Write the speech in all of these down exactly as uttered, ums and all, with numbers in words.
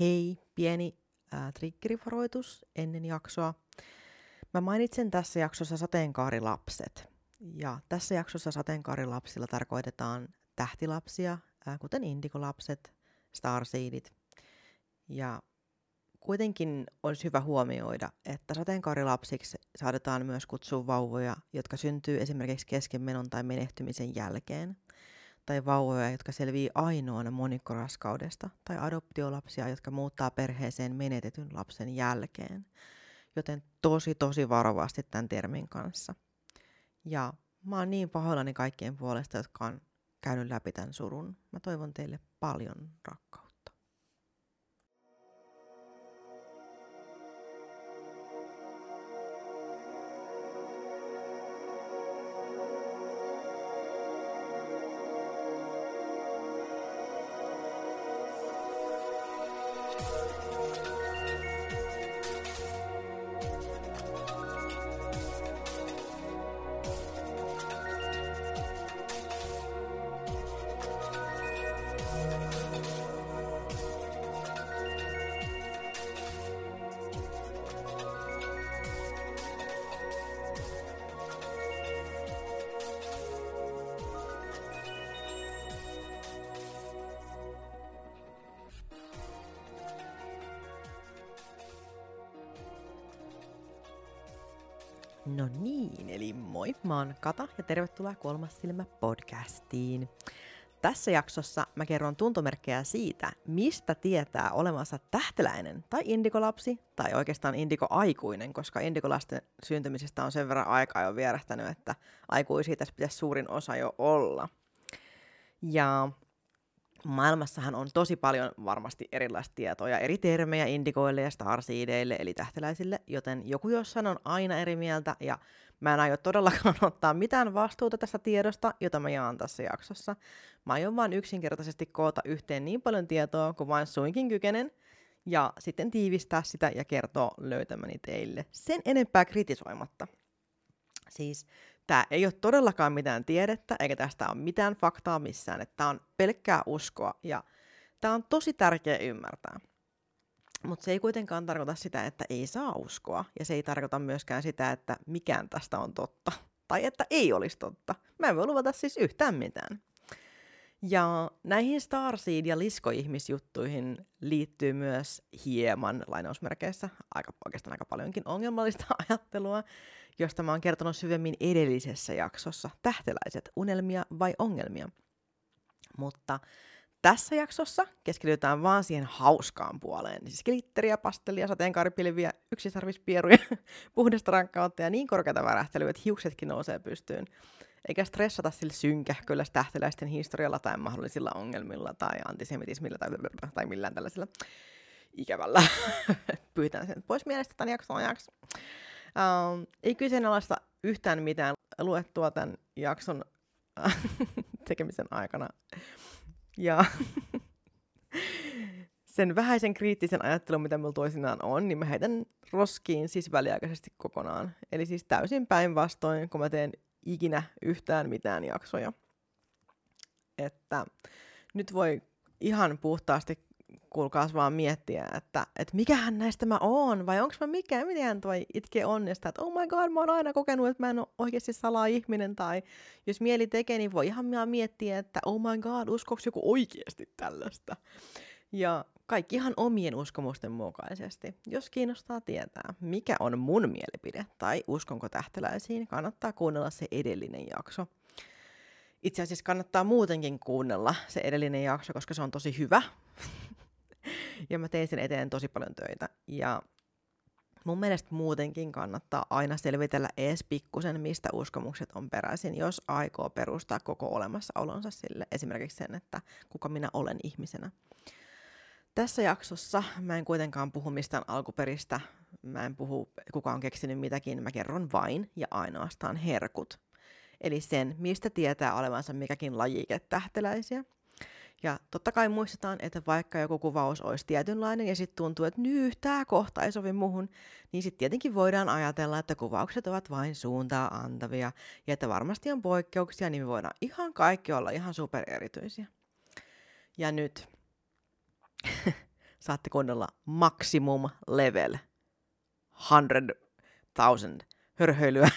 Hei, pieni äh, triggerivaroitus ennen jaksoa. Mä mainitsen tässä jaksossa sateenkaarilapset. Ja tässä jaksossa sateenkaarilapsilla tarkoitetaan tähtilapsia, äh, kuten indikolapset, starseedit. Ja kuitenkin olisi hyvä huomioida, että sateenkaarilapsiksi saatetaan myös kutsua vauvoja, jotka syntyy esimerkiksi keskenmenon tai menehtymisen jälkeen, tai vauvoja, jotka selviää ainoana monikkoraskaudesta, tai adoptiolapsia, jotka muuttaa perheeseen menetetyn lapsen jälkeen. Joten tosi, tosi varovasti tämän termin kanssa. Ja mä oon niin pahoillani kaikkien puolesta, jotka on käynyt läpi tämän surun. Mä toivon teille paljon rakkautta. No niin, eli moi, mä oon Kata ja tervetuloa Kolmas silmä podcastiin. Tässä jaksossa mä kerron tuntomerkkejä siitä, mistä tietää olemansa tähteläinen tai indikolapsi, tai oikeastaan indikoaikuinen, koska indikolasten syntymisestä on sen verran aikaa jo vierähtänyt, että aikuisia tässä pitäisi suurin osa jo olla. Ja maailmassahan on tosi paljon varmasti erilaista tietoa ja eri termejä indikoille ja starseedeille, eli tähteläisille, joten joku jossain on aina eri mieltä, ja mä en aio todellakaan ottaa mitään vastuuta tästä tiedosta, jota mä jaan tässä jaksossa. Mä aion vaan yksinkertaisesti koota yhteen niin paljon tietoa kuin vain suinkin kykenen, ja sitten tiivistää sitä ja kertoa löytämäni teille sen enempää kritisoimatta. Siis tämä ei ole todellakaan mitään tiedettä, eikä tästä ole mitään faktaa missään. Tämä on pelkkää uskoa, ja tämä on tosi tärkeä ymmärtää. Mutta se ei kuitenkaan tarkoita sitä, että ei saa uskoa, ja se ei tarkoita myöskään sitä, että mikään tästä on totta. Tai että ei olisi totta. Mä en voi luvata siis yhtään mitään. Ja näihin starseed- ja liskoihmisjuttuihin liittyy myös hieman, lainausmerkeissä, aika, oikeastaan aika paljonkin ongelmallista ajattelua, josta mä oon kertonut syvemmin edellisessä jaksossa, tähteläiset, unelmia vai ongelmia. Mutta tässä jaksossa keskitytään vaan siihen hauskaan puoleen, siis glitteriä, pastelia, sateenkaaripilviä, yksisarvispieruja, puhdasta rankkautta ja niin korkeata värähtelyä, että hiuksetkin nousee pystyyn. Eikä stressata sillä synkähköllä tähteläisten historialla tai mahdollisilla ongelmilla tai antisemitismillä tai, tai millään tällaisella ikävällä. Pyytän sen pois mielestä tämän jakson ajaksi. Um, ei kyseenalaista yhtään mitään luettua tämän jakson tekemisen aikana. Ja sen vähäisen kriittisen ajattelun, mitä minulla toisinaan on, niin mä heitän roskiin siis väliaikaisesti kokonaan. Eli siis täysin päinvastoin, kun mä teen ikinä yhtään mitään jaksoja. Että nyt voi ihan puhtaasti kuulkaas vaan miettiä, että, että mikähän näistä mä oon, vai onks mä mikään, miten toi itkee onnesta, että oh my god, mä oon aina kokenut, että mä en ole oikeasti salaa ihminen, tai jos mieli tekee, niin voi ihan miettiä, että oh my god, uskoks joku oikeasti tällaista. Ja kaikki ihan omien uskomusten mukaisesti. Jos kiinnostaa tietää, mikä on mun mielipide tai uskonko tähteläisiin, kannattaa kuunnella se edellinen jakso. Itse asiassa kannattaa muutenkin kuunnella se edellinen jakso, koska se on tosi hyvä. Ja mä tein sen eteen tosi paljon töitä. Ja mun mielestä muutenkin kannattaa aina selvitellä edes pikkusen, mistä uskomukset on peräisin, jos aikoo perustaa koko olemassaolonsa sille. Esimerkiksi sen, että kuka minä olen ihmisenä. Tässä jaksossa mä en kuitenkaan puhu mistään alkuperistä, mä en puhu kuka on keksinyt mitäkin, mä kerron vain ja ainoastaan herkut. Eli sen, mistä tietää olevansa mikäkin lajike tähteläisiä. Ja totta kai muistetaan, että vaikka joku kuvaus olisi tietynlainen ja sitten tuntuu, että nyt tämä kohta ei sovi muhun, niin sitten tietenkin voidaan ajatella, että kuvaukset ovat vain suuntaa antavia ja että varmasti on poikkeuksia, niin me voidaan ihan kaikki olla ihan supererityisiä. Ja nyt saatte kohdalla maximum level sata tuhatta hörhöilyä.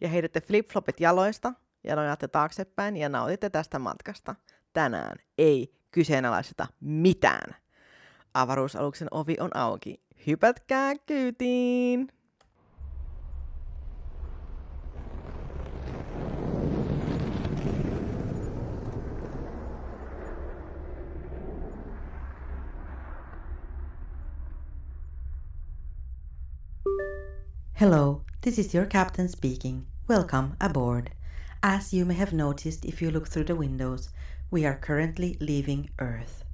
Ja heidätte flip-flopit jaloista ja nojaatte taaksepäin ja nautitte tästä matkasta. Tänään ei kyseenalaiseta mitään. Avaruusaluksen ovi on auki. Hypätkää kyytiin! Hello, this is your captain speaking. Welcome aboard. As you may have noticed if you look through the windows, we are currently leaving Earth.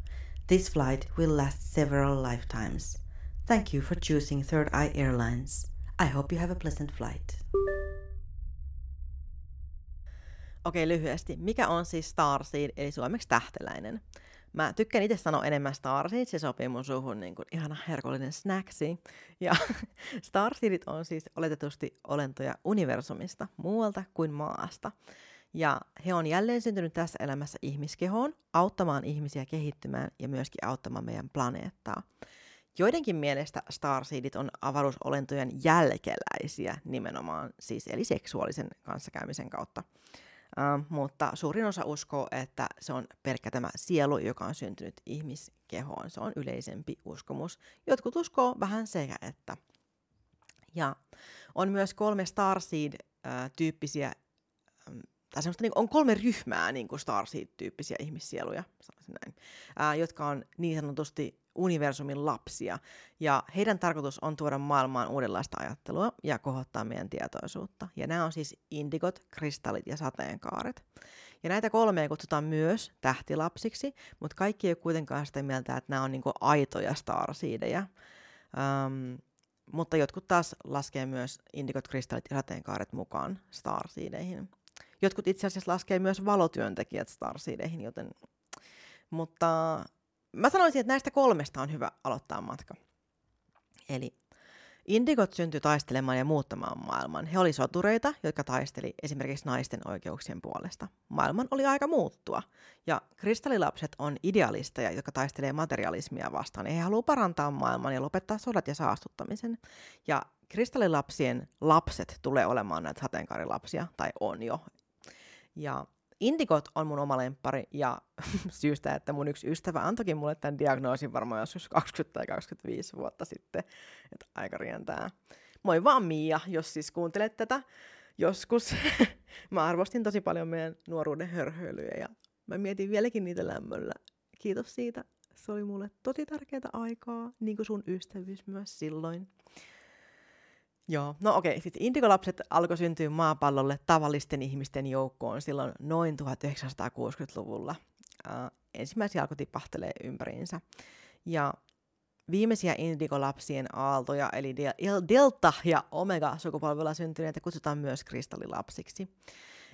This flight will last several lifetimes. Thank you for choosing Third Eye Airlines. I hope you have a pleasant flight. Okei, okay, lyhyesti. Mikä on siis Starseed, eli suomeksi tähteläinen? Mä tykkään itse sanoa enemmän Starseed, se sopii mun suuhun niin kuin ihana herkullinen snacksi. Ja Starseedit on siis oletetusti olentoja universumista, muualta kuin maasta. Ja he on jälleen syntynyt tässä elämässä ihmiskehoon, auttamaan ihmisiä kehittymään ja myöskin auttamaan meidän planeettaa. Joidenkin mielestä Starseedit on avaruusolentojen jälkeläisiä nimenomaan, siis eli seksuaalisen kanssakäymisen kautta. Uh, mutta suurin osa uskoo, että se on pelkkä tämä sielu, joka on syntynyt ihmiskehoon. Se on yleisempi uskomus. Jotkut uskoo vähän sekä että. Ja on myös kolme Starseed-tyyppisiä, tai semmoista, on kolme ryhmää niin kuin Starseed-tyyppisiä ihmissieluja, sanoisin näin, uh, jotka on niin sanotusti universumin lapsia. Ja heidän tarkoitus on tuoda maailmaan uudenlaista ajattelua ja kohottaa meidän tietoisuutta. Ja nämä on siis indigot, kristallit ja sateenkaaret. Ja näitä kolmea kutsutaan myös tähtilapsiksi, mutta kaikki ei ole kuitenkaan sitä mieltä, että nämä on niinku aitoja starseedejä. Um, mutta jotkut taas laskee myös indigot, kristallit ja sateenkaaret mukaan starseedeihin. Jotkut itse asiassa laskee myös valotyöntekijät starseedeihin, joten... Mutta... Mä sanoisin, että näistä kolmesta on hyvä aloittaa matka. Eli indigot syntyi taistelemaan ja muuttamaan maailman. He oli sotureita, jotka taisteli esimerkiksi naisten oikeuksien puolesta. Maailman oli aika muuttua. Ja kristallilapset on idealisteja, jotka taistelee materialismia vastaan. He haluaa parantaa maailman ja lopettaa sodat ja saastuttamisen. Ja kristallilapsien lapset tulee olemaan näitä sateenkaarilapsia, tai on jo. Ja... Indigot on mun oma lemppari ja syystä, että mun yksi ystävä antoikin mulle tämän diagnoosin varmaan joskus kaksikymmentä tai kaksikymmentäviisi vuotta sitten, että aika rientää. Moi vaan Mia, jos siis kuuntelet tätä joskus. Mä arvostin tosi paljon meidän nuoruuden hörhöilyjä ja mä mietin vieläkin niitä lämmöllä. Kiitos siitä, se oli mulle tosi tärkeää aikaa, niin kuin sun ystävyys myös silloin. Joo, no okei, sitten indikolapset alkoi syntyä maapallolle tavallisten ihmisten joukkoon silloin noin tuhatyhdeksänsataakuusikymmentäluvulla. Äh, ensimmäisiä alkoi tipahtelee ympäriinsä. Ja viimeisiä indikolapsien aaltoja, eli del- delta- ja omega-sukupolvilla syntyneitä kutsutaan myös kristallilapsiksi.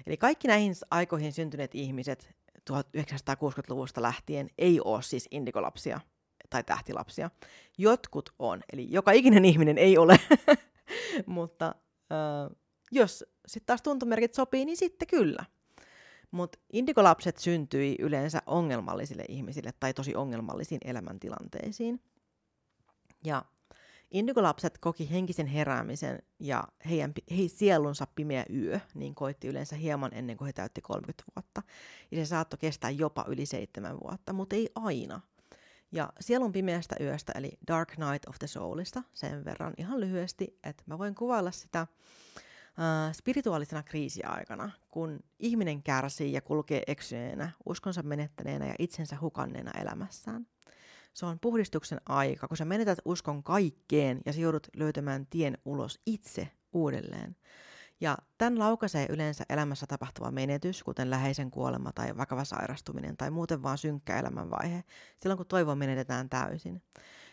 Eli kaikki näihin aikoihin syntyneet ihmiset tuhatyhdeksänsataakuusikymmentäluvusta lähtien ei ole siis indikolapsia tai tähtilapsia. Jotkut on, eli joka ikinen ihminen ei ole. Mutta äh, jos sitten taas tuntomerkit sopii, niin sitten kyllä. Mutta indikolapset syntyi yleensä ongelmallisille ihmisille tai tosi ongelmallisiin elämäntilanteisiin. Ja indikolapset koki henkisen heräämisen ja heidän he, sielunsa pimeä yö, niin koitti yleensä hieman ennen kuin he täytti kolmekymmentä vuotta. Ja se saattoi kestää jopa yli seitsemän vuotta, mutta ei aina. Ja sielun pimeästä yöstä, eli Dark Night of the Soulista, sen verran ihan lyhyesti, että mä voin kuvailla sitä äh, spirituaalisena kriisiaikana, kun ihminen kärsii ja kulkee eksyneenä, uskonsa menettäneenä ja itsensä hukanneena elämässään. Se on puhdistuksen aika, kun sä menetät uskon kaikkeen ja sä joudut löytämään tien ulos itse uudelleen. Ja tämän laukaisee yleensä elämässä tapahtuva menetys, kuten läheisen kuolema tai vakava sairastuminen tai muuten vaan synkkä elämänvaihe, silloin kun toivo menetetään täysin.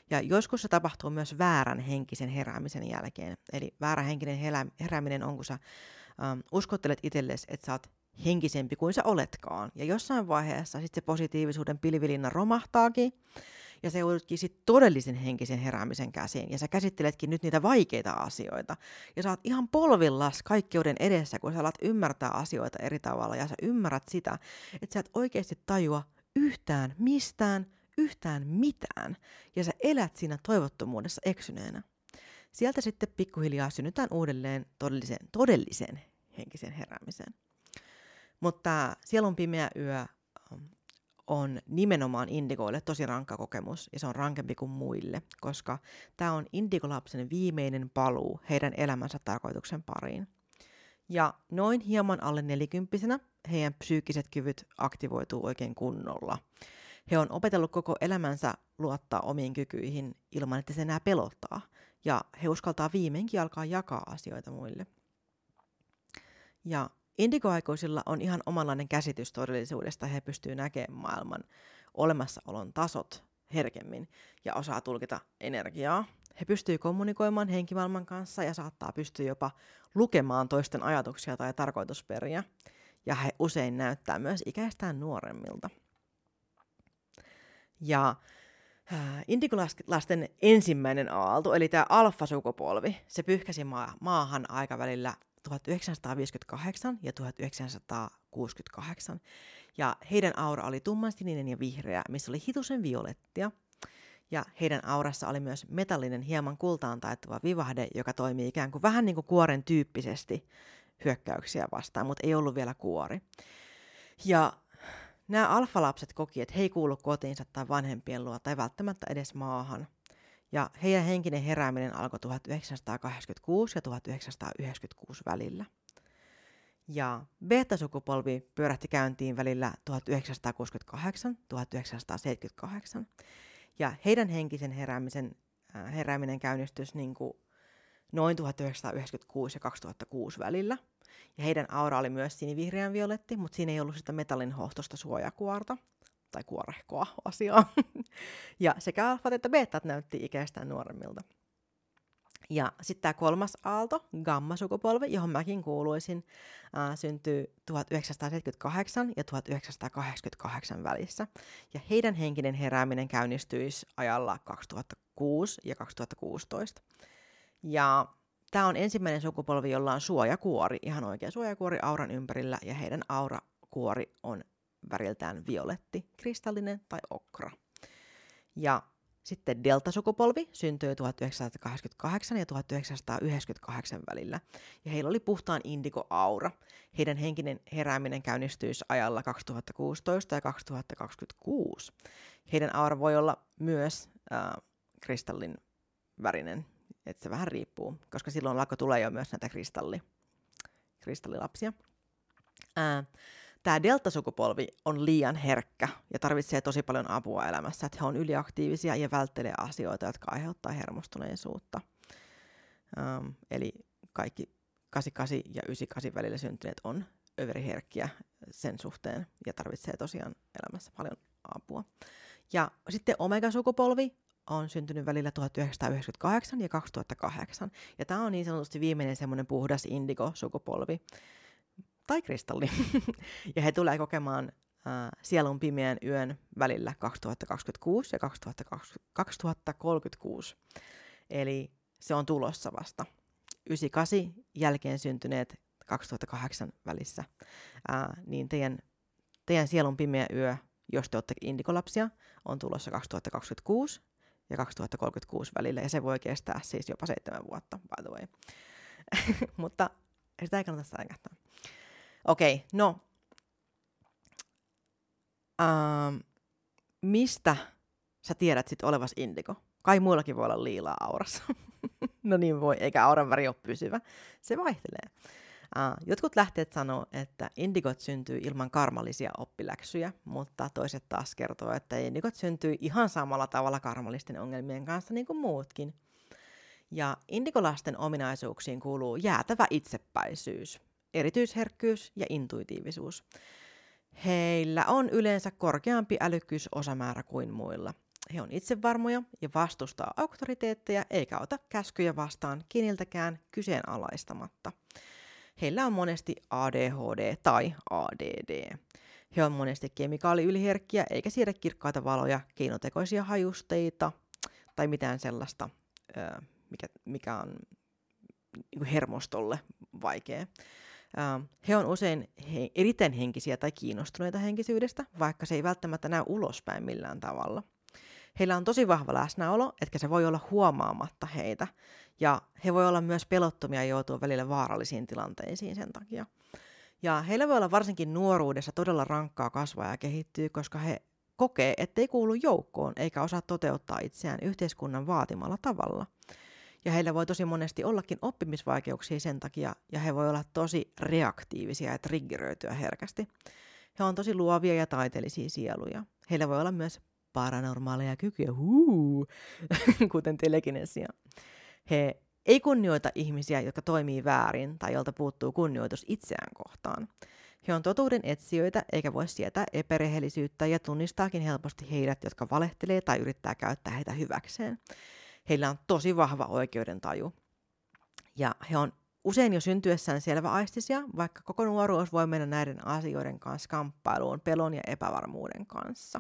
Ja joskus se tapahtuu myös väärän henkisen heräämisen jälkeen. Eli väärän henkinen herääminen on, kun sä ähm, uskottelet itsellesi, että sä oot henkisempi kuin sä oletkaan. Ja jossain vaiheessa sit se positiivisuuden pilvilinna romahtaakin. Ja se joudutkin sitten todellisen henkisen heräämisen käsiin. Ja sä käsitteletkin nyt niitä vaikeita asioita. Ja sä oot ihan polvillas kaikkeuden edessä, kun sä alat ymmärtää asioita eri tavalla. Ja sä ymmärrät sitä, että sä et oikeasti tajua yhtään mistään yhtään mitään ja sä elät siinä toivottomuudessa eksyneenä. Sieltä sitten pikkuhiljaa synnytään uudelleen todelliseen, todelliseen henkiseen heräämiseen. Mutta sielun pimeä yö on nimenomaan indigoille tosi rankka kokemus, ja se on rankempi kuin muille, koska tämä on indigolapsen viimeinen paluu heidän elämänsä tarkoituksen pariin. Ja noin hieman alle nelikymppisenä heidän psyykkiset kyvyt aktivoituu oikein kunnolla. He on opetellut koko elämänsä luottaa omiin kykyihin ilman, että se enää pelottaa, ja he uskaltaa viimeinkin alkaa jakaa asioita muille. Ja indigoaikuisilla on ihan omanlainen käsitys todellisuudesta, he pystyvät näkemään maailman olemassaolon tasot herkemmin ja osaa tulkita energiaa. He pystyvät kommunikoimaan henkimaailman kanssa ja saattaa pystyä jopa lukemaan toisten ajatuksia tai tarkoitusperiä. Ja he usein näyttää myös ikäistään nuoremmilta. Ja indigolasten ensimmäinen aalto, eli tämä alfa-sukupolvi, se pyyhkäsi ma- maahan aikavälillä tuhatyhdeksänsataaviisikymmentäkahdeksan ja tuhatyhdeksänsataakuusikymmentäkahdeksan. Ja heidän aura oli tummansininen ja vihreä, missä oli hitusen violettia. Ja heidän aurassa oli myös metallinen, hieman kultaan taittuva vivahde, joka toimii ikään kuin vähän niin kuin kuoren tyyppisesti hyökkäyksiä vastaan, mutta ei ollut vielä kuori. Ja nämä alfalapset koki, että he ei kuulu kotiinsa tai vanhempien luo tai välttämättä edes maahan. Ja heidän henkinen herääminen alkoi tuhatyhdeksänsataakahdeksankymmentäkuusi ja tuhatyhdeksänsataayhdeksänkymmentäkuusi välillä. Ja beta-sukupolvi pyörähti käyntiin välillä tuhatyhdeksänsataakuusikymmentäkahdeksan–tuhatyhdeksänsataaseitsemänkymmentäkahdeksan. Ja heidän henkisen heräämisen, herääminen käynnistyisi niin kuin noin tuhatyhdeksänsataayhdeksänkymmentäkuusi ja kaksituhattakuusi välillä. Ja heidän aura oli myös sinivihreän violetti, mutta siinä ei ollut sitä metallin hohtosta suojakuorta tai kuorehkoa asiaa. Ja sekä alfat että betat näytti ikäistään nuoremmilta. Ja sitten tämä kolmas aalto, gamma-sukupolvi, johon mäkin kuuluisin, äh, syntyy tuhatyhdeksänsataaseitsemänkymmentäkahdeksan ja tuhatyhdeksänsataakahdeksankymmentäkahdeksan välissä. Ja heidän henkinen herääminen käynnistyisi ajalla kaksituhattakuusi ja kaksituhattakuusitoista. Ja tämä on ensimmäinen sukupolvi, jolla on suojakuori, ihan oikea suojakuori auran ympärillä, ja heidän aurakuori on väriltään violetti, kristallinen tai okra. Ja sitten delta-sukupolvi syntyi tuhatyhdeksänsataakahdeksankymmentäkahdeksan ja tuhatyhdeksänsataayhdeksänkymmentäkahdeksan välillä, ja heillä oli puhtaan indigo-aura. Heidän henkinen herääminen käynnistyisi ajalla kaksituhattakuusitoista ja kaksituhattakaksikymmentäkuusi. Heidän aura voi olla myös äh, kristallin värinen, että se vähän riippuu, koska silloin alkoi tulee jo myös näitä kristalli, kristallilapsia. Äh, Tämä delta-sukupolvi on liian herkkä ja tarvitsee tosi paljon apua elämässä, että he on yliaktiivisia ja välttelee asioita, jotka aiheuttaa hermostuneisuutta. Ähm, eli kaikki kahdeksankymmentäkahdeksan ja yhdeksänkymmentäkahdeksan välillä syntyneet on överiherkkiä sen suhteen ja tarvitsee tosiaan elämässä paljon apua. Ja sitten omega-sukupolvi on syntynyt välillä tuhatyhdeksänsataayhdeksänkymmentäkahdeksan ja kaksituhattakahdeksan. Ja tämä on niin sanotusti viimeinen semmoinen puhdas indigo-sukupolvi. Tai kristalli. Ja he tulee kokemaan äh, sielun pimeän yön välillä kaksituhattakaksikymmentäkuusi ja kaksituhattakolmekymmentäkuusi. Eli se on tulossa vasta. yhdeksänkymmentäkahdeksan jälkeen syntyneet kaksituhattakahdeksan välissä. Äh, niin teidän, teidän sielun pimeä yö, jos te olette indikolapsia, on tulossa kaksituhattakaksikymmentäkuusi ja kaksituhattakolmekymmentäkuusi välillä. Ja se voi kestää siis jopa seitsemän vuotta, by the way. Mutta sitä ei kannata säikähtää. Okei, no, ähm, mistä sä tiedät sit olevas indigo? Kai muillakin voi olla liilaa aurassa. No niin voi, eikä auran väri ole pysyvä. Se vaihtelee. Äh, jotkut lähteet sanoo, että indigot syntyy ilman karmallisia oppiläksyjä, mutta toiset taas kertoo, että indigot syntyy ihan samalla tavalla karmallisten ongelmien kanssa niin kuin muutkin. Ja indigolasten ominaisuuksiin kuuluu jäätävä itsepäisyys, erityisherkkyys ja intuitiivisuus. Heillä on yleensä korkeampi älykkyysosamäärä kuin muilla. He on itsevarmoja ja vastustaa auktoriteetteja eikä ota käskyjä vastaan keneltäkään kyseenalaistamatta. Heillä on monesti A D H D tai A D D. He on monesti kemikaaliyliherkkiä eikä siedä kirkkaita valoja, keinotekoisia hajusteita tai mitään sellaista, mikä, mikä on hermostolle vaikea. He on usein he, erittäin henkisiä tai kiinnostuneita henkisyydestä, vaikka se ei välttämättä näy ulospäin millään tavalla. heillä on tosi vahva läsnäolo, etkä se voi olla huomaamatta heitä. Ja he voi olla myös pelottomia ja joutua välillä vaarallisiin tilanteisiin sen takia. Ja heillä voi olla varsinkin nuoruudessa todella rankkaa kasvaa ja kehittyä, koska he kokee, ettei kuulu joukkoon eikä osaa toteuttaa itseään yhteiskunnan vaatimalla tavalla. Ja heillä voi tosi monesti ollakin oppimisvaikeuksia sen takia, ja he voi olla tosi reaktiivisia ja triggeröityä herkästi. He on tosi luovia ja taiteellisia sieluja. Heillä voi olla myös paranormaaleja kykyjä, huu, kuten telekinesia. He ei kunnioita ihmisiä, jotka toimii väärin tai jolta puuttuu kunnioitus itseään kohtaan. He on totuuden etsijöitä eikä voi sietää epärehellisyyttä ja tunnistaakin helposti heidät, jotka valehtelee tai yrittää käyttää heitä hyväkseen. Heillä on tosi vahva oikeudentaju. Ja he on usein jo syntyessään selväaistisia, vaikka koko nuoruus voi mennä näiden asioiden kanssa kamppailuun pelon ja epävarmuuden kanssa.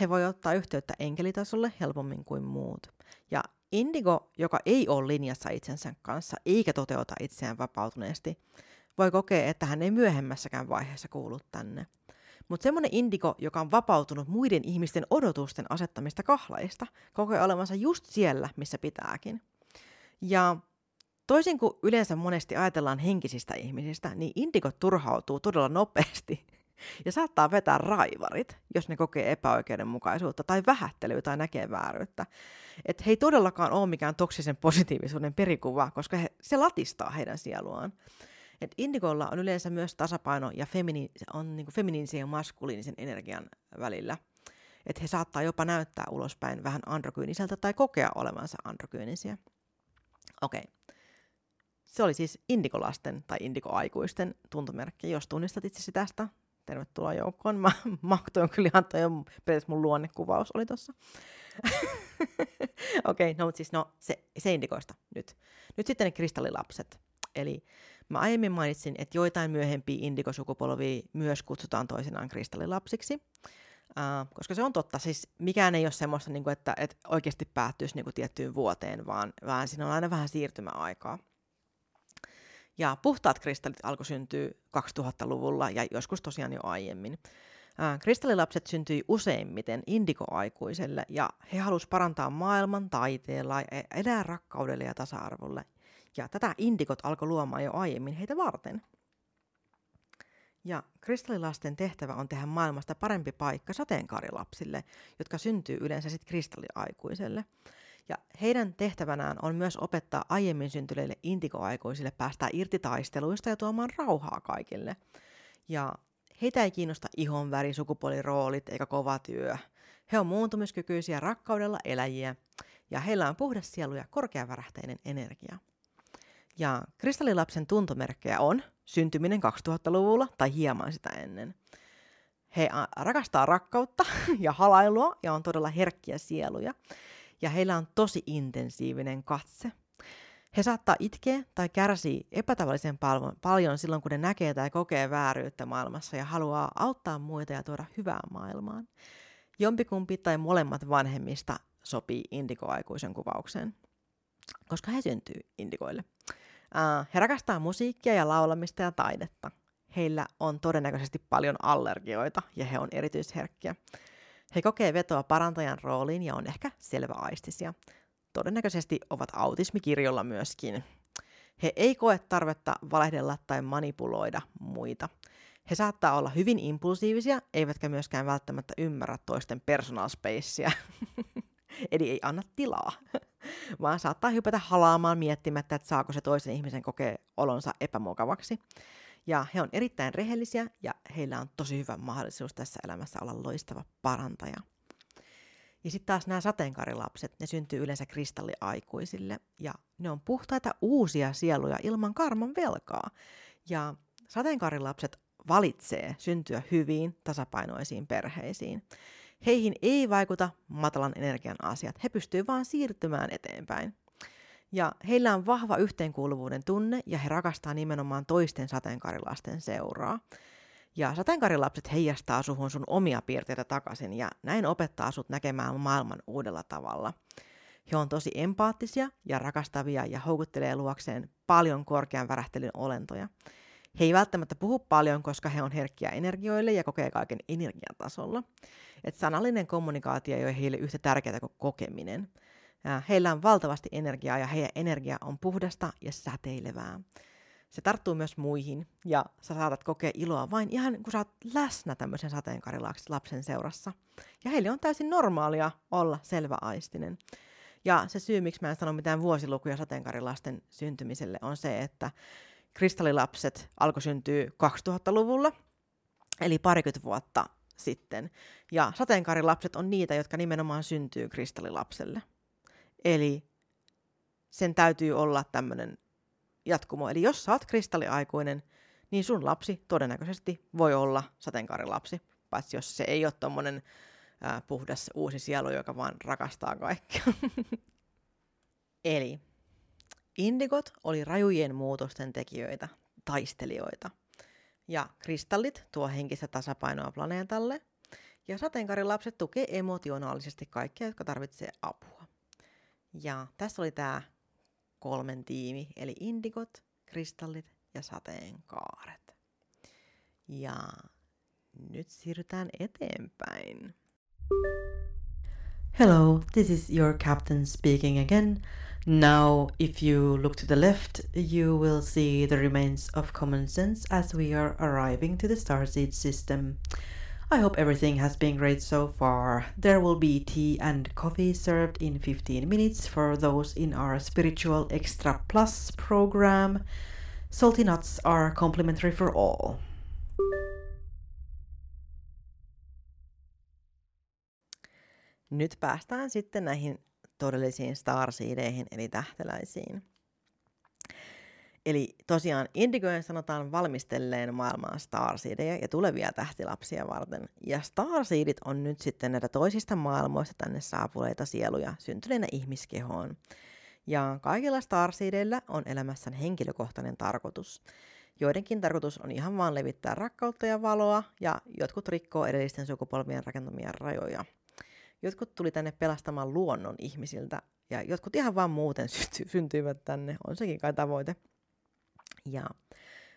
He voi ottaa yhteyttä enkelitasolle helpommin kuin muut. Ja indigo, joka ei ole linjassa itsensä kanssa eikä toteuta itseään vapautuneesti, voi kokea, että hän ei myöhemmässäkään vaiheessa kuulu tänne. Mutta semmoinen indigo, joka on vapautunut muiden ihmisten odotusten asettamista kahlaista, kokee olevansa just siellä, missä pitääkin. Ja toisin kuin yleensä monesti ajatellaan henkisistä ihmisistä, niin indigot turhautuu todella nopeasti ja saattaa vetää raivarit, jos ne kokee epäoikeudenmukaisuutta tai vähättelyä tai näkee vääryyttä. Että he ei todellakaan ole mikään toksisen positiivisuuden perikuva, koska he, se latistaa heidän sieluaan. Et indigolla on yleensä myös tasapaino ja femini- on niinku feminiinisen ja maskuliinisen energian välillä. Et he saattaa jopa näyttää ulospäin vähän androgyyniseltä tai kokea olevansa androgyynisiä. Okei. Okay. Se oli siis indigolasten tai indigoaikuisten tuntomerkki. Jos tunnistat itsesi tästä, tervetuloa joukkoon. Mä mahtoin kyllä antaa jo, periaatteessa mun luonnekuvaus oli tossa. Okei, okay, no mutta siis no, se, se indigoista nyt. Nyt sitten ne kristallilapset. Eli mä aiemmin mainitsin, että joitain myöhempiä indigosukupolvia myös kutsutaan toisinaan kristallilapsiksi, äh, koska se on totta. Siis mikään ei ole semmoista, niin kuin, että, että oikeasti päättyisi niin kuin tiettyyn vuoteen, vaan, vaan siinä on aina vähän siirtymäaikaa. Ja puhtaat kristallit alkoi syntyä kaksituhattaluvulla ja joskus tosiaan jo aiemmin. Äh, kristallilapset syntyi useimmiten indigoaikuiselle ja he halusivat parantaa maailman taiteella ja elää rakkaudella ja tasa-arvolla. Ja tätä indigot alkoi luomaan jo aiemmin heitä varten. Ja kristallilasten tehtävä on tehdä maailmasta parempi paikka sateenkaarilapsille, jotka syntyy yleensä sitten kristalliaikuiselle. Ja heidän tehtävänään on myös opettaa aiemmin syntyneille indigoaikuisille päästää irti taisteluista ja tuomaan rauhaa kaikille. Ja heitä ei kiinnosta ihonväri, sukupuoliroolit eikä kova työ. He on muuntumiskykyisiä rakkaudella eläjiä ja heillä on puhdas sielu ja korkeavärähteinen energia. Ja kristallilapsen tuntomerkkejä on syntyminen kaksituhattaluvulla tai hieman sitä ennen. He rakastaa rakkautta ja halailua ja on todella herkkiä sieluja. Ja heillä on tosi intensiivinen katse. He saattaa itkeä tai kärsii epätavallisen paljon silloin, kun ne näkee tai kokee vääryyttä maailmassa ja haluaa auttaa muita ja tuoda hyvää maailmaan. Jompikumpi tai molemmat vanhemmista sopii indigoaikuisen kuvaukseen, koska he syntyy indigoille. Uh, he rakastaa musiikkia ja laulamista ja taidetta. Heillä on todennäköisesti paljon allergioita ja he on erityisherkkiä. He kokee vetoa parantajan rooliin ja on ehkä selväaistisia. Todennäköisesti ovat autismikirjolla myöskin. He ei koe tarvetta valehdella tai manipuloida muita. He saattaa olla hyvin impulsiivisia, eivätkä myöskään välttämättä ymmärrä toisten personal spacea. Eli ei anna tilaa, vaan saattaa hypätä halaamaan miettimättä, että saako se toisen ihmisen kokea olonsa epämukavaksi. Ja he on erittäin rehellisiä ja heillä on tosi hyvä mahdollisuus tässä elämässä olla loistava parantaja. Ja sitten taas nämä sateenkaarilapset, ne syntyy yleensä kristalliaikuisille ja ne on puhtaita uusia sieluja ilman karman velkaa. Ja sateenkaarilapset valitsee syntyä hyviin, tasapainoisiin perheisiin. Heihin ei vaikuta matalan energian asiat, he pystyvät vaan siirtymään eteenpäin. Ja heillä on vahva yhteenkuuluvuuden tunne ja he rakastaa nimenomaan toisten sateenkaarilasten seuraa. Ja sateenkaarilapset heijastaa suhun sun omia piirteitä takaisin ja näin opettaa sut näkemään maailman uudella tavalla. He on tosi empaattisia ja rakastavia ja houkuttelee luokseen paljon korkean värähtelyn olentoja. He ei välttämättä puhu paljon, koska he on herkkiä energioille ja kokee kaiken energiatasolla. että sanallinen kommunikaatio ei ole heille yhtä tärkeää kuin kokeminen. Heillä on valtavasti energiaa ja heidän energia on puhdasta ja säteilevää. Se tarttuu myös muihin ja sä saatat kokea iloa vain ihan kun sä oot läsnä tämmöisen sateenkaarilapsen seurassa. Ja heille on täysin normaalia olla selväaistinen. Ja se syy, miksi mä en sano mitään vuosilukuja sateenkaarilasten syntymiselle, on se, että kristallilapset alkoi syntyä kaksituhattaluvulla, eli parikymmentä vuotta sitten. Ja sateenkaarilapset on niitä, jotka nimenomaan syntyy kristallilapselle. Eli sen täytyy olla tämmöinen jatkumo. Eli jos sä oot kristalliaikuinen, niin sun lapsi todennäköisesti voi olla sateenkaarilapsi, paitsi jos se ei ole tommonen ää, puhdas uusi sielu, joka vaan rakastaa kaikkea. Eli indigot oli rajujen muutosten tekijöitä, taistelijoita. Ja kristallit tuo henkistä tasapainoa planeetalle. Ja sateenkaarilapset tukee emotionaalisesti kaikkia, jotka tarvitsee apua. Ja tässä oli tää kolmen tiimi, eli indigot, kristallit ja sateenkaaret. Ja nyt siirrytään eteenpäin. Hello, this is your captain speaking again. Now, if you look to the left, you will see the remains of common sense as we are arriving to the Starseed system. I hope everything has been great so far. There will be tea and coffee served in fifteen minutes for those in our Spiritual Extra Plus program. Salty nuts are complimentary for all. Nyt päästään sitten näihin todellisiin starseedeihin eli tähteläisiin. Eli tosiaan indigojen sanotaan valmistelleen maailmaan starseedejä ja tulevia tähtilapsia varten. Ja starseedit on nyt sitten näitä toisista maailmoista tänne saapuneita sieluja syntyneenä ihmiskehoon. Ja kaikilla starseedeillä on elämässään henkilökohtainen tarkoitus. Joidenkin tarkoitus on ihan vaan levittää rakkautta ja valoa, ja jotkut rikkoo edellisten sukupolvien rakentamia rajoja. Jotkut tuli tänne pelastamaan luonnon ihmisiltä, ja jotkut ihan vaan muuten syntyivät tänne, on sekin kai tavoite. Ja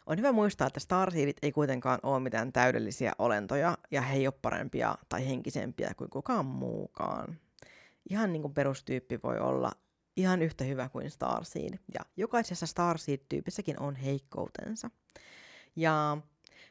on hyvä muistaa, että starseedit ei kuitenkaan ole mitään täydellisiä olentoja, ja he ei ole parempia tai henkisempiä kuin kukaan muukaan. Ihan niin kuin perustyyppi voi olla ihan yhtä hyvä kuin starseed, ja jokaisessa starseed-tyypissäkin on heikkoutensa. Ja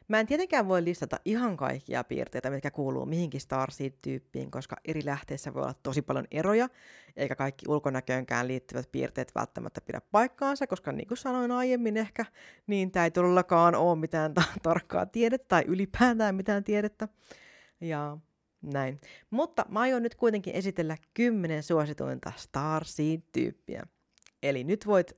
mä en tietenkään voi listata ihan kaikkia piirteitä, mitkä kuuluu mihinkin starseed-tyyppiin, koska eri lähteissä voi olla tosi paljon eroja, eikä kaikki ulkonäköönkään liittyvät piirteet välttämättä pidä paikkaansa, koska niin kuin sanoin aiemmin ehkä, niin tää ei todellakaan ole mitään ta- tarkkaa tiedettä tai ylipäätään mitään tiedettä. Ja näin. Mutta mä aion nyt kuitenkin esitellä kymmenen suosituinta starseed-tyyppiä. Eli nyt voit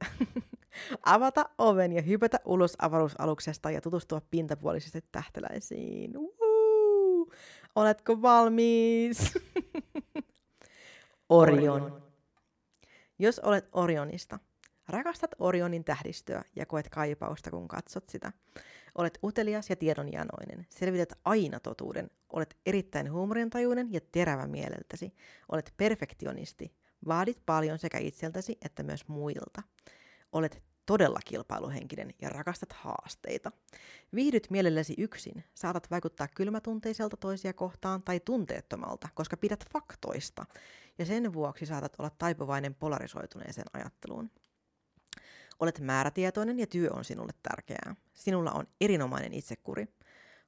avata oven ja hypätä ulos avaruusaluksesta ja tutustua pintapuolisesti tähteläisiin. Uhu! Oletko valmis? Orion. Jos olet Orionista, rakastat Orionin tähdistöä ja koet kaipausta, kun katsot sitä. Olet utelias ja tiedonjanoinen. Selvität aina totuuden. Olet erittäin huumorintajuinen ja terävä mieleltäsi. Olet perfektionisti. Vaadit paljon sekä itseltäsi että myös muilta. Olet todella kilpailuhenkinen ja rakastat haasteita. Viihdyt mielelläsi yksin. Saatat vaikuttaa kylmätunteiselta toisia kohtaan tai tunteettomalta, koska pidät faktoista. Ja sen vuoksi saatat olla taipuvainen polarisoituneeseen ajatteluun. Olet määrätietoinen ja työ on sinulle tärkeää. Sinulla on erinomainen itsekuri.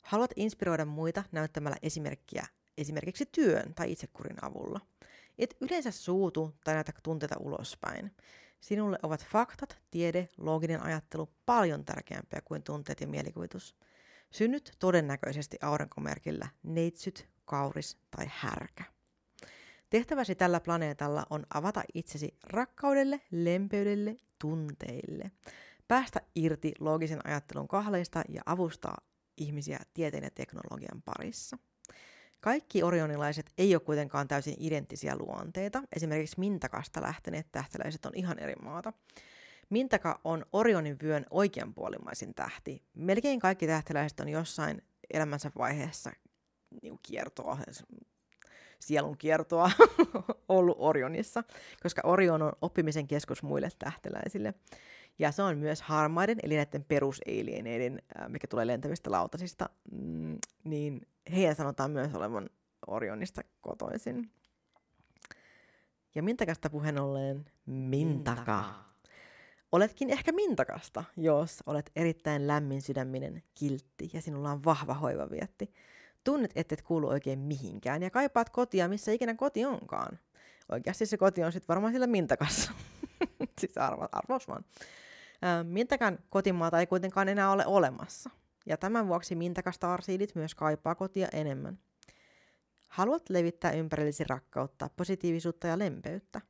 Haluat inspiroida muita näyttämällä esimerkkiä esimerkiksi työn tai itsekurin avulla. Et yleensä suutu tai näytä tunteita ulospäin. Sinulle ovat faktat, tiede, looginen ajattelu paljon tärkeämpiä kuin tunteet ja mielikuvitus. Synnyt todennäköisesti aurinkomerkillä neitsyt, kauris tai härkä. Tehtäväsi tällä planeetalla on avata itsesi rakkaudelle, lempeydelle, tunteille. Päästä irti loogisen ajattelun kahleista ja avustaa ihmisiä tieteen ja teknologian parissa. Kaikki orionilaiset ei ole kuitenkaan täysin identtisiä luonteita. Esimerkiksi Mintakasta lähteneet tähteläiset on ihan eri maata. Mintaka on Orionin vyön oikeanpuolimaisin tähti. Melkein kaikki tähteläiset on jossain elämänsä vaiheessa kiertoa, sielun kiertoa ollut Orionissa, koska Orion on oppimisen keskus muille tähteläisille. Ja se on myös harmaiden, eli näiden peruseilieneiden, mikä tulee lentävistä lautasista, niin heidän sanotaan myös olevan Orionista kotoisin. Ja Mintakasta puheen olleen Mintaka. Mintaka. Oletkin ehkä Mintakasta, jos olet erittäin lämmin sydäminen, kiltti ja sinulla on vahva hoivavietti. Tunnet, ettet kuulu oikein mihinkään ja kaipaat kotia, missä ikinä koti onkaan. Oikeasti se koti on sitten varmaan sillä Mintakassa. Siis arva, arvaus vaan. Mintakan kotimaata ei kuitenkaan enää ole olemassa. Ja tämän vuoksi Mintaka-starseedit myös kaipaa kotia enemmän. Haluat levittää ympärillesi rakkautta, positiivisuutta ja lempeyttä.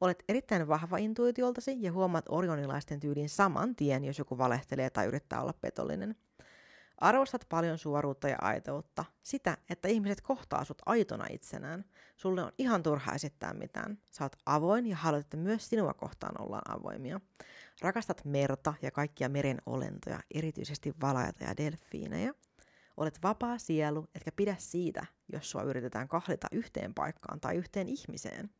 Olet erittäin vahva intuitioltasi ja huomaat orionilaisten tyylin saman tien, jos joku valehtelee tai yrittää olla petollinen. Arvostat paljon suoruutta ja aitoutta. Sitä, että ihmiset kohtaa sut aitona itsenään. Sulle on ihan turha esittää mitään. Sä oot avoin ja haluat, että myös sinua kohtaan ollaan avoimia. Rakastat merta ja kaikkia meren olentoja, erityisesti valaita ja delfiinejä. Olet vapaa sielu, etkä pidä siitä, jos sua yritetään kahlita yhteen paikkaan tai yhteen ihmiseen.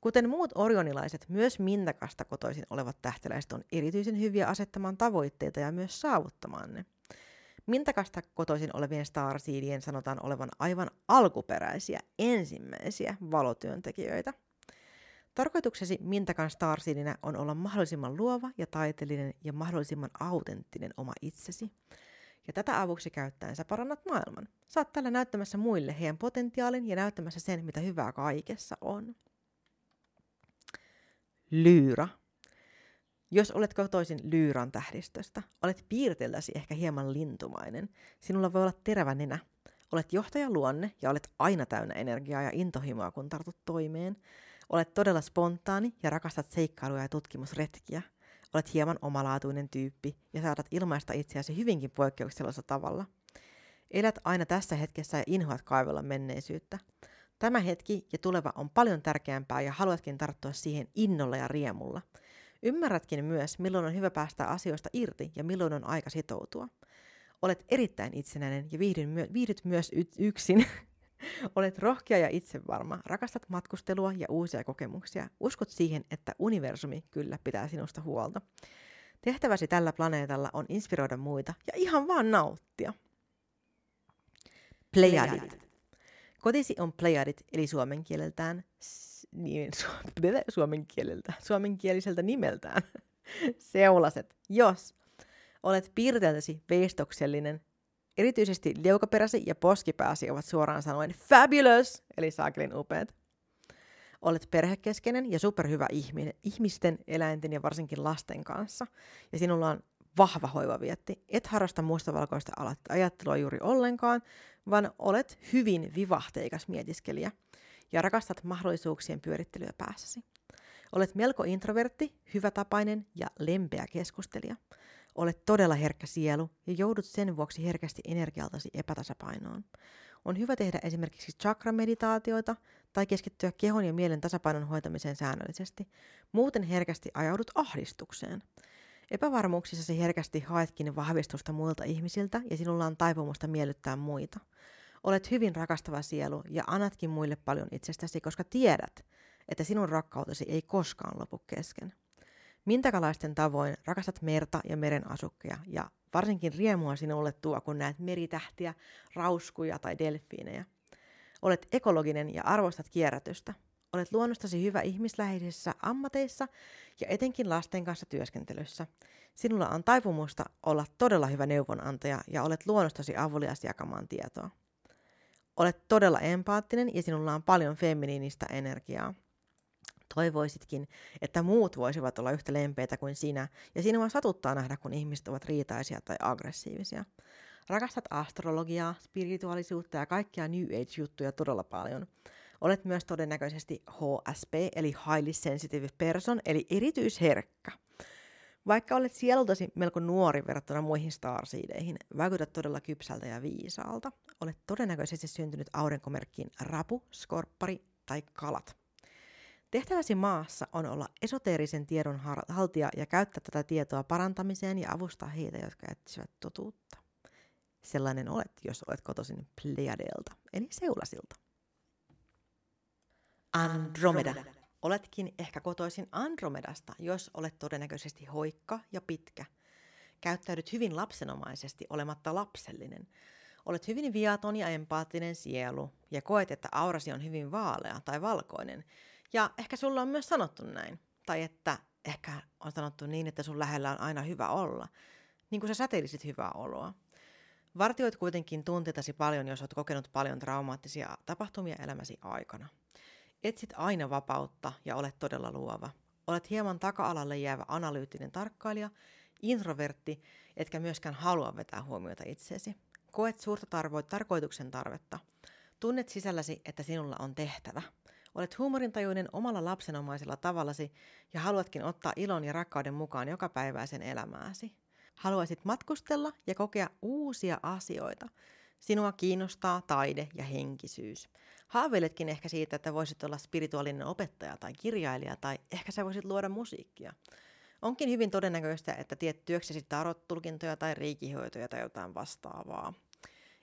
Kuten muut orionilaiset, myös Mintakasta kotoisin olevat tähteläiset on erityisen hyviä asettamaan tavoitteita ja myös saavuttamaan ne. Mintakasta kotoisin olevien starseedien sanotaan olevan aivan alkuperäisiä, ensimmäisiä valotyöntekijöitä. Tarkoituksesi Mintakan starseedinä on olla mahdollisimman luova ja taiteellinen ja mahdollisimman autenttinen oma itsesi. Ja tätä avuksi käyttäen sä parannat maailman. Sä oot täällä näyttämässä muille heidän potentiaalin ja näyttämässä sen, mitä hyvää kaikessa on. Lyyra. Jos olet kotoisin Lyyran tähdistöstä, olet piirteiltäsi ehkä hieman lintumainen. Sinulla voi olla terävä nenä. Olet johtajaluonne ja olet aina täynnä energiaa ja intohimoa, kun tartut toimeen. Olet todella spontaani ja rakastat seikkailuja ja tutkimusretkiä. Olet hieman omalaatuinen tyyppi ja saatat ilmaista itseäsi hyvinkin poikkeuksellisella tavalla. Elät aina tässä hetkessä ja inhoat kaivella menneisyyttä. Tämä hetki ja tuleva on paljon tärkeämpää ja haluatkin tarttua siihen innolla ja riemulla. Ymmärrätkin myös, milloin on hyvä päästä asioista irti ja milloin on aika sitoutua. Olet erittäin itsenäinen ja myö- viihdyt myös y- yksin. Olet rohkea ja itsevarma, rakastat matkustelua ja uusia kokemuksia. Uskot siihen, että universumi kyllä pitää sinusta huolta. Tehtäväsi tällä planeetalla on inspiroida muita ja ihan vaan nauttia. Pleiadit. Kotisi on Pleiadit, eli suomen kieleltään, niin, su- suomen kieleltä, suomenkieliseltä nimeltään seulaset, jos olet piirteiltäsi veistoksellinen. Erityisesti leukaperäsi ja poskipääsi ovat suoraan sanoen fabulous, eli saakelin upeat. Olet perhekeskeinen ja superhyvä ihminen, ihmisten, eläinten ja varsinkin lasten kanssa. Ja sinulla on vahva hoivavietti. Et harrasta mustavalkoista ajattelua juuri ollenkaan, vaan olet hyvin vivahteikas mietiskelijä ja rakastat mahdollisuuksien pyörittelyä päässäsi. Olet melko introvertti, hyvätapainen ja lempeä keskustelija. Olet todella herkkä sielu ja joudut sen vuoksi herkästi energialtasi epätasapainoon. On hyvä tehdä esimerkiksi chakrameditaatioita tai keskittyä kehon ja mielen tasapainon hoitamiseen säännöllisesti. Muuten herkästi ajaudut ahdistukseen. Epävarmuuksissasi herkästi haetkin vahvistusta muilta ihmisiltä ja sinulla on taipumusta miellyttää muita. Olet hyvin rakastava sielu ja annatkin muille paljon itsestäsi, koska tiedät, että sinun rakkautesi ei koskaan lopu kesken. Mintakalaisten tavoin rakastat merta ja meren asukkeja ja varsinkin riemua sinulle tuo, kun näet meritähtiä, rauskuja tai delfiinejä. Olet ekologinen ja arvostat kierrätystä. Olet luonnostasi hyvä ihmisläheisissä ammateissa ja etenkin lasten kanssa työskentelyssä. Sinulla on taipumusta olla todella hyvä neuvonantaja ja olet luonnostasi avulias jakamaan tietoa. Olet todella empaattinen ja sinulla on paljon feminiinistä energiaa. Toivoisitkin, että muut voisivat olla yhtä lempeitä kuin sinä, ja sinua satuttaa nähdä, kun ihmiset ovat riitaisia tai aggressiivisia. Rakastat astrologiaa, spirituaalisuutta ja kaikkia New Age-juttuja todella paljon. Olet myös todennäköisesti H S P, eli Highly Sensitive Person, eli erityisherkkä. Vaikka olet sielultasi melko nuori verrattuna muihin starseedeihin, vaikutat todella kypsältä ja viisaalta. Olet todennäköisesti syntynyt aurinkomerkkiin rapu, skorppari tai kalat. Tehtäväsi maassa on olla esoteerisen tiedon haltija ja käyttää tätä tietoa parantamiseen ja avustaa heitä, jotka etsivät totuutta. Sellainen olet, jos olet kotoisin Pleiadeilta, eli seulasilta. Andromeda. Oletkin ehkä kotoisin Andromedasta, jos olet todennäköisesti hoikka ja pitkä. Käyttäydyt hyvin lapsenomaisesti olematta lapsellinen. Olet hyvin viaton ja empaattinen sielu ja koet, että aurasi on hyvin vaalea tai valkoinen. Ja ehkä sulla on myös sanottu näin. Tai että ehkä on sanottu niin, että sun lähellä on aina hyvä olla. Niin kuin sä säteilisit hyvää oloa. Vartioit kuitenkin tunteitasi paljon, jos olet kokenut paljon traumaattisia tapahtumia elämäsi aikana. Etsit aina vapautta ja olet todella luova. Olet hieman taka-alalle jäävä analyyttinen tarkkailija, introvertti, etkä myöskään halua vetää huomiota itseesi. Koet suurta tarvoit tarkoituksen tarvetta. Tunnet sisälläsi, että sinulla on tehtävä. Olet huumorintajuinen omalla lapsenomaisella tavallasi ja haluatkin ottaa ilon ja rakkauden mukaan jokapäiväisen elämääsi. Haluaisit matkustella ja kokea uusia asioita. Sinua kiinnostaa taide ja henkisyys. Haaveiletkin ehkä siitä, että voisit olla spirituaalinen opettaja tai kirjailija tai ehkä sä voisit luoda musiikkia. Onkin hyvin todennäköistä, että tiet työksesi tarot-tulkintoja tai riikihoitoja tai jotain vastaavaa.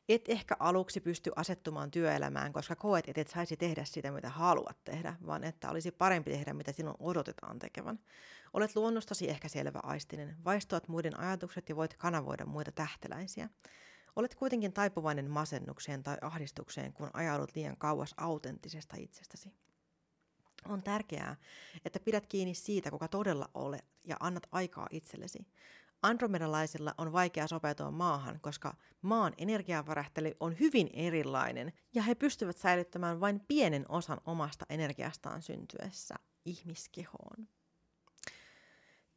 Et ehkä aluksi pysty asettumaan työelämään, koska koet, että et saisi tehdä sitä, mitä haluat tehdä, vaan että olisi parempi tehdä, mitä sinun odotetaan tekevän. Olet luonnostasi ehkä selväaistinen, vaistoat muiden ajatukset ja voit kanavoida muita tähteläisiä. Olet kuitenkin taipuvainen masennukseen tai ahdistukseen, kun ajaudut liian kauas autenttisesta itsestäsi. On tärkeää, että pidät kiinni siitä, kuka todella olet, ja annat aikaa itsellesi. Andromedalaisilla on vaikea sopeutua maahan, koska maan energiavarähtely on hyvin erilainen, ja he pystyvät säilyttämään vain pienen osan omasta energiastaan syntyessä ihmiskehoon.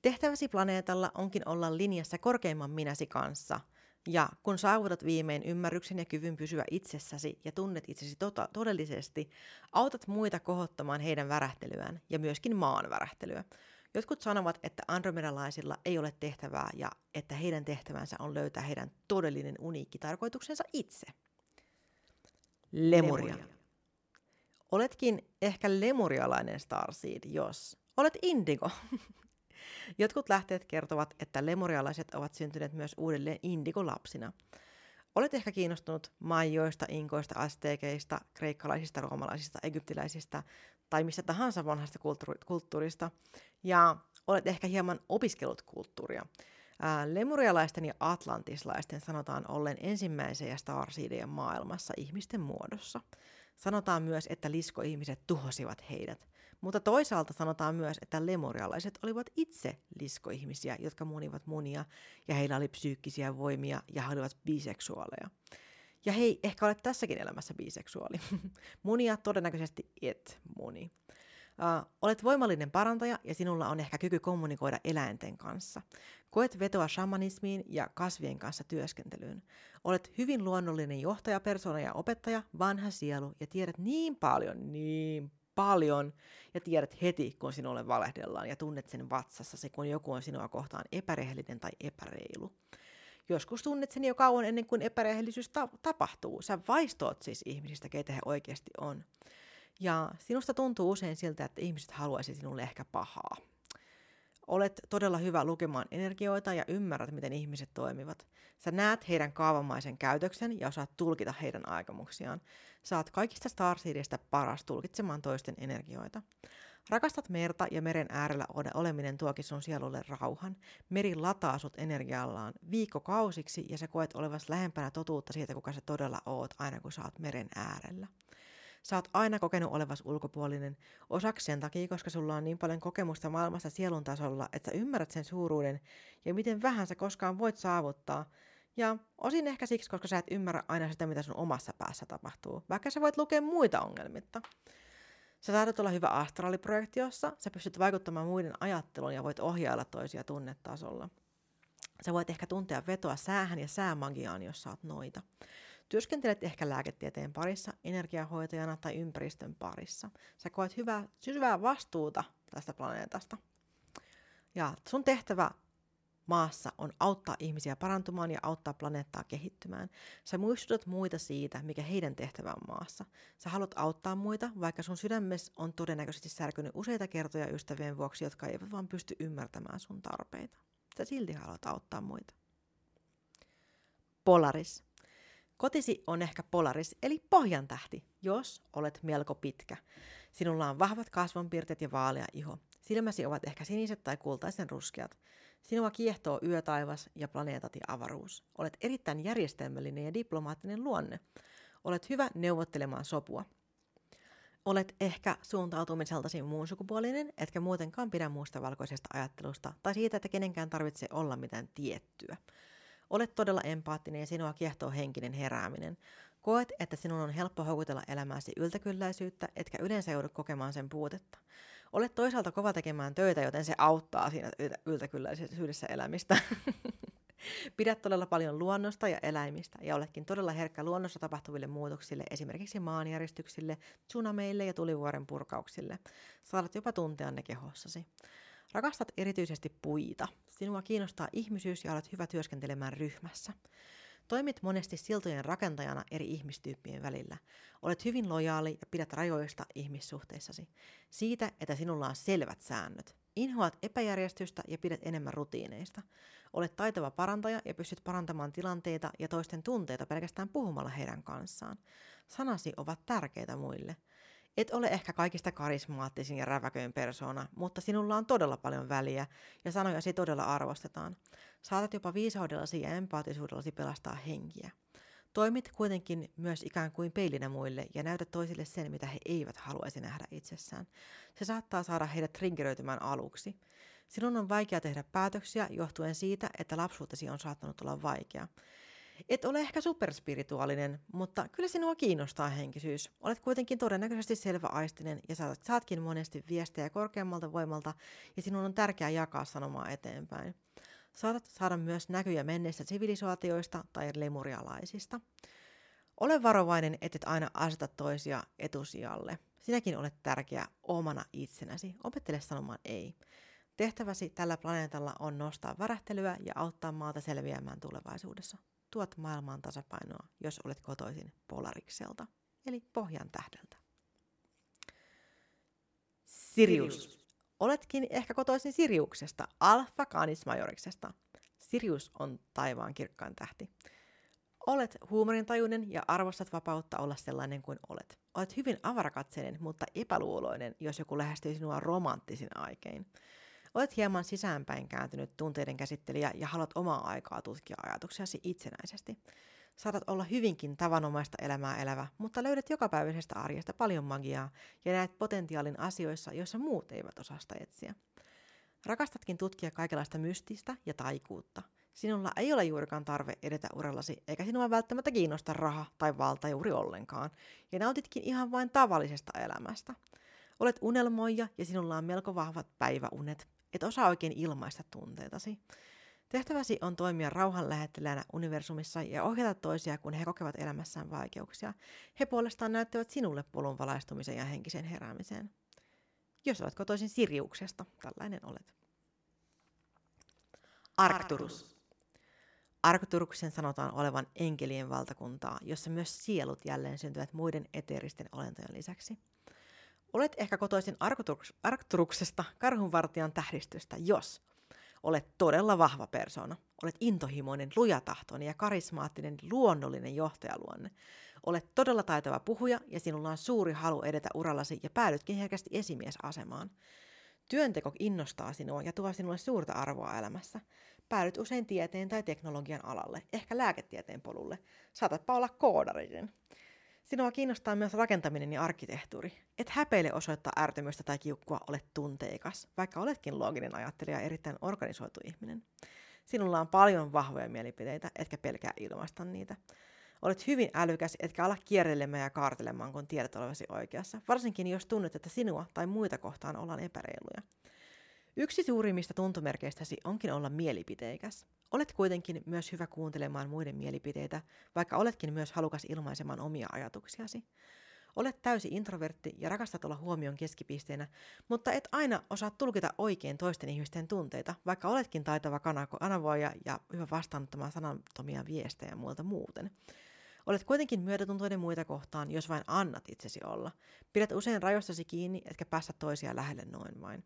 Tehtäväsi planeetalla onkin olla linjassa korkeimman minäsi kanssa, ja kun saavutat viimein ymmärryksen ja kyvyn pysyä itsessäsi ja tunnet itsesi tota- todellisesti, autat muita kohottamaan heidän värähtelyään ja myöskin maan värähtelyä. Jotkut sanovat, että andromedalaisilla ei ole tehtävää ja että heidän tehtävänsä on löytää heidän todellinen uniikki tarkoituksensa itse. Lemuria. Oletkin ehkä lemurialainen Starseed, jos olet indigo. Jotkut lähteet kertovat, että lemurialaiset ovat syntyneet myös uudelleen indigo-lapsina. Olet ehkä kiinnostunut maioista, inkoista, asteekeista, kreikkalaisista, roomalaisista, egyptiläisistä tai mistä tahansa vanhasta kulttuuri- kulttuurista, ja olet ehkä hieman opiskellut kulttuuria. Ää, lemurialaisten ja atlantislaisten sanotaan olleen ensimmäisiä starseedeja maailmassa ihmisten muodossa. Sanotaan myös, että liskoihmiset tuhosivat heidät, mutta toisaalta sanotaan myös, että lemurialaiset olivat itse liskoihmisiä, jotka munivat munia, ja heillä oli psyykkisiä voimia, ja he olivat biseksuaaleja. Ja hei, ehkä olet tässäkin elämässä biseksuaali. Munia todennäköisesti et muni. Uh, olet voimallinen parantaja ja sinulla on ehkä kyky kommunikoida eläinten kanssa. Koet vetoa shamanismiin ja kasvien kanssa työskentelyyn. Olet hyvin luonnollinen johtaja, persona ja opettaja, vanha sielu ja tiedät niin paljon, niin paljon. Ja tiedät heti, kun sinulle valehdellaan ja tunnet sen vatsassasi, kun joku on sinua kohtaan epärehellinen tai epäreilu. Joskus tunnet sen jo kauan ennen kuin epärehellisyys ta- tapahtuu. Sä vaistoot siis ihmisistä, keitä he oikeasti on. Ja sinusta tuntuu usein siltä, että ihmiset haluaisi sinulle ehkä pahaa. Olet todella hyvä lukemaan energioita ja ymmärrät, miten ihmiset toimivat. Sä näet heidän kaavamaisen käytöksen ja osaat tulkita heidän aikomuksiaan. Saat kaikista starseedistä paras tulkitsemaan toisten energioita. Rakastat merta ja meren äärellä oleminen tuokin sun sielulle rauhan. Meri lataa sut energiallaan viikkokausiksi ja sä koet olevasi lähempänä totuutta siitä, kuka sä todella oot aina kun sä oot meren äärellä. Sä oot aina kokenut olevas ulkopuolinen, osaksi sen takia, koska sulla on niin paljon kokemusta maailmasta sielun tasolla, että sä ymmärrät sen suuruuden ja miten vähän sä koskaan voit saavuttaa. Ja osin ehkä siksi, koska sä et ymmärrä aina sitä, mitä sun omassa päässä tapahtuu, vaikka sä voit lukea muita ongelmitta. Sä taidat olla hyvä astraaliprojektiossa, sä pystyt vaikuttamaan muiden ajatteluun ja voit ohjailla toisia tunnetasolla. Sä voit ehkä tuntea vetoa säähän ja säämagiaan, jos sä oot noita. Työskentelet ehkä lääketieteen parissa, energiahoitajana tai ympäristön parissa. Sä koet hyvää, syvää vastuuta tästä planeetasta. Ja sun tehtävä maassa on auttaa ihmisiä parantumaan ja auttaa planeettaa kehittymään. Sä muistutat muita siitä, mikä heidän tehtävä on maassa. Sä haluat auttaa muita, vaikka sun sydämessä on todennäköisesti särkynyt useita kertoja ystävien vuoksi, jotka eivät vaan pysty ymmärtämään sun tarpeita. Sä silti haluat auttaa muita. Polaris. Kotisi on ehkä Polaris, eli pohjantähti, jos olet melko pitkä. Sinulla on vahvat kasvonpiirteet ja vaalea iho. Silmäsi ovat ehkä siniset tai kultaisen ruskeat. Sinua kiehtoo yötaivas ja planeetat ja avaruus. Olet erittäin järjestelmällinen ja diplomaattinen luonne. Olet hyvä neuvottelemaan sopua. Olet ehkä suuntautumiseltasi muun sukupuolinen, etkä muutenkaan pidä muusta valkoisesta ajattelusta tai siitä, että kenenkään tarvitsee olla mitään tiettyä. Olet todella empaattinen ja sinua kiehtoo henkinen herääminen. Koet, että sinun on helppo houkutella elämääsi yltäkylläisyyttä, etkä yleensä joudu kokemaan sen puutetta. Olet toisaalta kova tekemään töitä, joten se auttaa siinä yltäkylläisyydessä elämistä. Pidät todella paljon luonnosta ja eläimistä, ja oletkin todella herkkä luonnossa tapahtuville muutoksille, esimerkiksi maanjäristyksille, tsunameille ja tulivuoren purkauksille. Saatat jopa tuntea ne kehossasi. Rakastat erityisesti puita. Sinua kiinnostaa ihmisyys ja olet hyvä työskentelemään ryhmässä. Toimit monesti siltojen rakentajana eri ihmistyyppien välillä. Olet hyvin lojaali ja pidät rajoista ihmissuhteissasi. Siitä, että sinulla on selvät säännöt. Inhoat epäjärjestystä ja pidät enemmän rutiineista. Olet taitava parantaja ja pystyt parantamaan tilanteita ja toisten tunteita pelkästään puhumalla heidän kanssaan. Sanasi ovat tärkeitä muille. Et ole ehkä kaikista karismaattisin ja räväköin persoona, mutta sinulla on todella paljon väliä ja sanojasi todella arvostetaan. Saatat jopa viisaudellasi ja empaattisuudellasi pelastaa henkiä. Toimit kuitenkin myös ikään kuin peilinä muille ja näytät toisille sen, mitä he eivät haluaisi nähdä itsessään. Se saattaa saada heidät triggeröitymään aluksi. Sinun on vaikea tehdä päätöksiä johtuen siitä, että lapsuutesi on saattanut olla vaikea. Et ole ehkä superspirituaalinen, mutta kyllä sinua kiinnostaa henkisyys. Olet kuitenkin todennäköisesti selväaistinen ja saatkin monesti viestejä korkeammalta voimalta ja sinun on tärkeää jakaa sanomaa eteenpäin. Saatat saada myös näkyjä menneistä sivilisaatioista tai lemurialaisista. Ole varovainen, ettet aina aseta toisia etusijalle. Sinäkin olet tärkeä omana itsenäsi. Opettele sanomaan ei. Tehtäväsi tällä planeetalla on nostaa värähtelyä ja auttaa maata selviämään tulevaisuudessa. Tuot maailmaan tasapainoa, jos olet kotoisin Polarikselta, eli Pohjan tähdeltä. Sirius. Oletkin ehkä kotoisin Siriuksesta, Alpha Canis Majoriksesta. Sirius on taivaan kirkkain tähti. Olet huumorintajuinen ja arvostat vapautta olla sellainen kuin olet. Olet hyvin avarakatseinen, mutta epäluuloinen, jos joku lähestyy sinua romanttisin aikein. Olet hieman sisäänpäin kääntynyt tunteiden käsittelijä ja haluat omaa aikaa tutkia ajatuksiasi itsenäisesti. Saatat olla hyvinkin tavanomaista elämää elävä, mutta löydät jokapäiväisestä arjesta paljon magiaa ja näet potentiaalin asioissa, joissa muut eivät osaa sitä etsiä. Rakastatkin tutkia kaikenlaista mystistä ja taikuutta. Sinulla ei ole juurikaan tarve edetä urallasi, eikä sinua välttämättä kiinnosta raha tai valta juuri ollenkaan, ja nautitkin ihan vain tavallisesta elämästä. Olet unelmoija ja sinulla on melko vahvat päiväunet. Et osaa oikein ilmaista tunteitasi. Tehtäväsi on toimia rauhanlähettiläänä universumissa ja ohjata toisia, kun he kokevat elämässään vaikeuksia. He puolestaan näyttävät sinulle polun valaistumisen ja henkisen heräämiseen. Jos olet kotoisin Siriuksesta, tällainen olet. Arcturus. Arcturuksen sanotaan olevan enkelien valtakuntaa, jossa myös sielut jälleen syntyvät muiden eteeristen olentojen lisäksi. Olet ehkä kotoisin Arcturuksesta, karhunvartijan tähdistöstä, jos olet todella vahva persoona. Olet intohimoinen, lujatahtoinen ja karismaattinen, luonnollinen johtajaluonne. Olet todella taitava puhuja ja sinulla on suuri halu edetä urallasi ja päädytkin herkästi esimiesasemaan. Työnteko innostaa sinua ja tuo sinulle suurta arvoa elämässä. Päädyt usein tieteen tai teknologian alalle, ehkä lääketieteen polulle. Saatatpa olla koodarinen. Sinua kiinnostaa myös rakentaminen ja arkkitehtuuri. Et häpeile osoittaa ärtymystä tai kiukkua, olet tunteikas, vaikka oletkin looginen ajattelija ja erittäin organisoitu ihminen. Sinulla on paljon vahvoja mielipiteitä, etkä pelkää ilmaista niitä. Olet hyvin älykäs, etkä ala kiertelemään ja kaartelemaan, kun tiedät olevasi oikeassa, varsinkin jos tunnet, että sinua tai muita kohtaan ollaan epäreiluja. Yksi suurimmista tuntomerkeistäsi onkin olla mielipiteikäs. Olet kuitenkin myös hyvä kuuntelemaan muiden mielipiteitä, vaikka oletkin myös halukas ilmaisemaan omia ajatuksiasi. Olet täysi introvertti ja rakastat olla huomion keskipisteenä, mutta et aina osaa tulkita oikein toisten ihmisten tunteita, vaikka oletkin taitava kanavoija ja hyvä vastaanottamaan sanattomia viestejä muilta muuten. Olet kuitenkin myötätuntoinen muita kohtaan, jos vain annat itsesi olla. Pidät usein rajoistasi kiinni, etkä päästä toisia lähelle noin vain.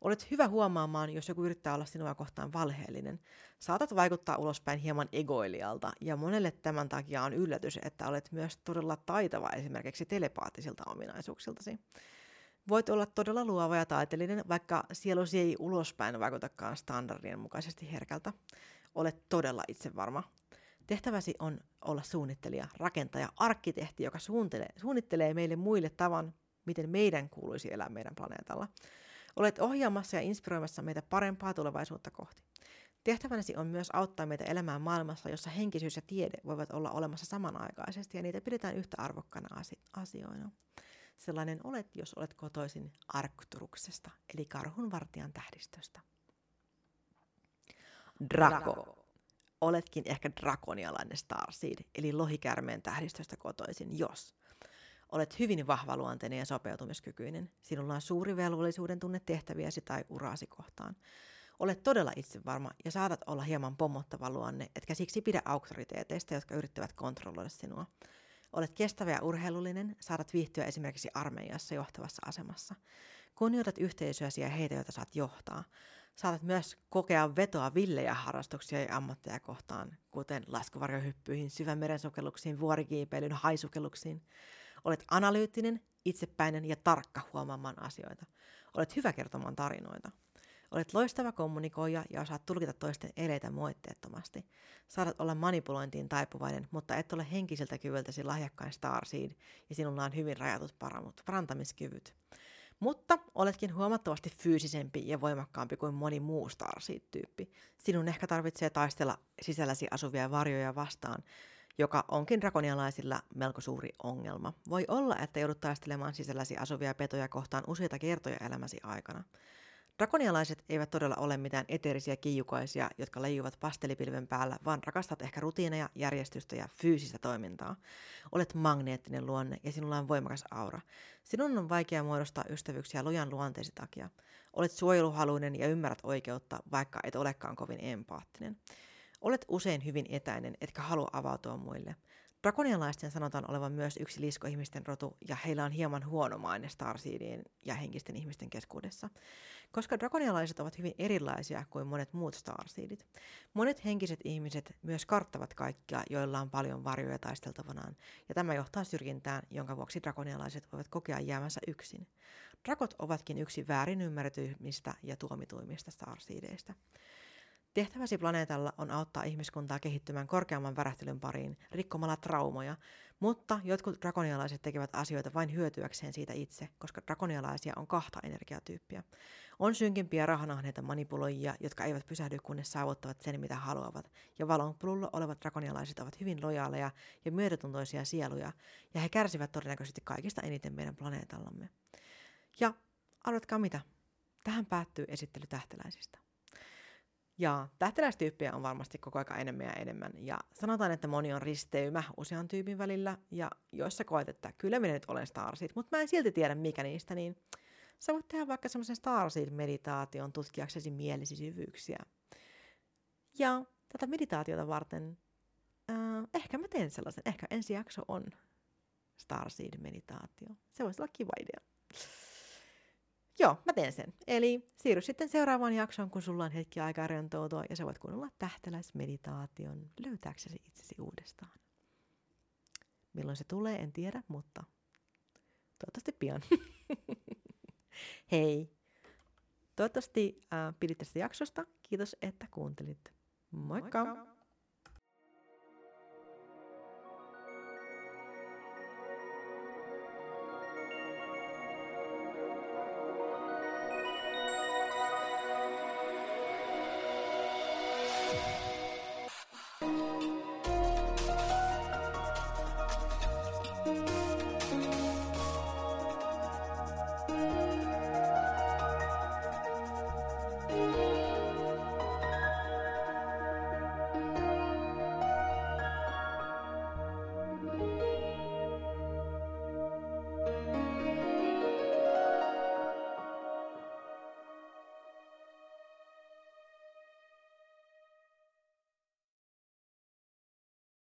Olet hyvä huomaamaan, jos joku yrittää olla sinua kohtaan valheellinen. Saatat vaikuttaa ulospäin hieman egoilijalta, ja monelle tämän takia on yllätys, että olet myös todella taitava esimerkiksi telepaattisilta ominaisuuksiltasi. Voit olla todella luova ja taiteellinen, vaikka sielusi ei ulospäin vaikutakaan standardien mukaisesti herkältä. Olet todella itsevarma. Tehtäväsi on olla suunnittelija, rakentaja, arkkitehti, joka suunnittelee, suunnittelee meille muille tavan, miten meidän kuuluisi elää meidän planeetalla. Olet ohjaamassa ja inspiroimassa meitä parempaa tulevaisuutta kohti. Tehtävänäsi on myös auttaa meitä elämään maailmassa, jossa henkisyys ja tiede voivat olla olemassa samanaikaisesti, ja niitä pidetään yhtä arvokkaana asioina. Sellainen olet, jos olet kotoisin Arcturuksesta, eli karhunvartijan tähdistöstä. Draco. Oletkin ehkä drakonialainen Starseed, eli lohikäärmeen tähdistöstä kotoisin, jos... Olet hyvin vahvaluonteinen ja sopeutumiskykyinen. Sinulla on suuri velvollisuuden tunne tehtäviäsi tai uraasi kohtaan. Olet todella itsevarma ja saatat olla hieman pomottava luonne, etkä siksi pidä auktoriteeteista, jotka yrittävät kontrolloida sinua. Olet kestävä ja urheilullinen, saatat viihtyä esimerkiksi armeijassa johtavassa asemassa. Kunnioitat yhteisöäsi ja heitä, joita saat johtaa. Saatat myös kokea vetoa villejä harrastuksia ja ammatteja kohtaan, kuten laskuvarjohyppyihin, syvämerensukelluksiin, vuorikiipeilyyn, haisukelluksiin. Olet analyyttinen, itsepäinen ja tarkka huomaamaan asioita. Olet hyvä kertomaan tarinoita. Olet loistava kommunikoija ja osaat tulkita toisten eleitä moitteettomasti. Saatat olla manipulointiin taipuvainen, mutta et ole henkiseltä kyvyltäsi lahjakkain Starseed, ja sinulla on hyvin rajatut parantamiskyvyt. Mutta oletkin huomattavasti fyysisempi ja voimakkaampi kuin moni muu Starseed-tyyppi. Sinun ehkä tarvitsee taistella sisälläsi asuvia varjoja vastaan, joka onkin drakonialaisilla melko suuri ongelma. Voi olla, että joudut taistelemaan sisälläsi asuvia petoja kohtaan useita kertoja elämäsi aikana. Drakonialaiset eivät todella ole mitään eteerisiä kiijukaisia, jotka leijuvat pastelipilven päällä, vaan rakastat ehkä rutiineja, järjestystä ja fyysistä toimintaa. Olet magneettinen luonne ja sinulla on voimakas aura. Sinun on vaikea muodostaa ystävyyksiä lujan luonteesi takia. Olet suojeluhaluinen ja ymmärrät oikeutta, vaikka et olekaan kovin empaattinen. Olet usein hyvin etäinen, etkä halua avautua muille. Drakonialaisten sanotaan olevan myös yksi liskoihmisten rotu, ja heillä on hieman huono maine Starseedien ja henkisten ihmisten keskuudessa. Koska drakonialaiset ovat hyvin erilaisia kuin monet muut Starseedit. Monet henkiset ihmiset myös karttavat kaikkia, joilla on paljon varjoja taisteltavanaan, ja tämä johtaa syrjintään, jonka vuoksi drakonialaiset voivat kokea jäämänsä yksin. Drakot ovatkin yksi väärin ymmärretymistä ja tuomituimmista Starseedeistä. Tehtäväsi planeetalla on auttaa ihmiskuntaa kehittymään korkeamman värähtelyn pariin rikkomalla traumoja, mutta jotkut drakonialaiset tekevät asioita vain hyötyäkseen siitä itse, koska drakonialaisia on kahta energiatyyppiä. On synkimpiä rahanahneita manipuloijia, jotka eivät pysähdy, kunnes saavuttavat sen, mitä haluavat, ja valonplulla olevat drakonialaiset ovat hyvin lojaaleja ja myötätuntoisia sieluja, ja he kärsivät todennäköisesti kaikista eniten meidän planeetallamme. Ja arvatkaa mitä, tähän päättyy esittely tähteläisistä. Ja tähteläistyyppejä on varmasti koko ajan enemmän ja enemmän, ja sanotaan, että moni on risteymä usean tyypin välillä, ja jos sä koet, että kyllä minä nyt olen Starseed, mutta mä en silti tiedä mikä niistä, niin sä voit tehdä vaikka semmoisen Starseed-meditaation tutkiaksesi mielisi syvyyksiä. Ja tätä meditaatiota varten, äh, ehkä mä teen sellaisen, ehkä ensi jakso on Starseed-meditaatio. Se voisi olla kiva idea. Joo, mä teen sen. Eli siirry sitten seuraavaan jaksoon, kun sulla on hetki aikaa rentoutua, ja sä voit kuunnella tähteläismeditaation löytääksesi itsesi uudestaan. Milloin se tulee, en tiedä, mutta toivottavasti pian. Hei! Toivottavasti äh, pidit tästä jaksosta. Kiitos, että kuuntelit. Moikka! Moikka.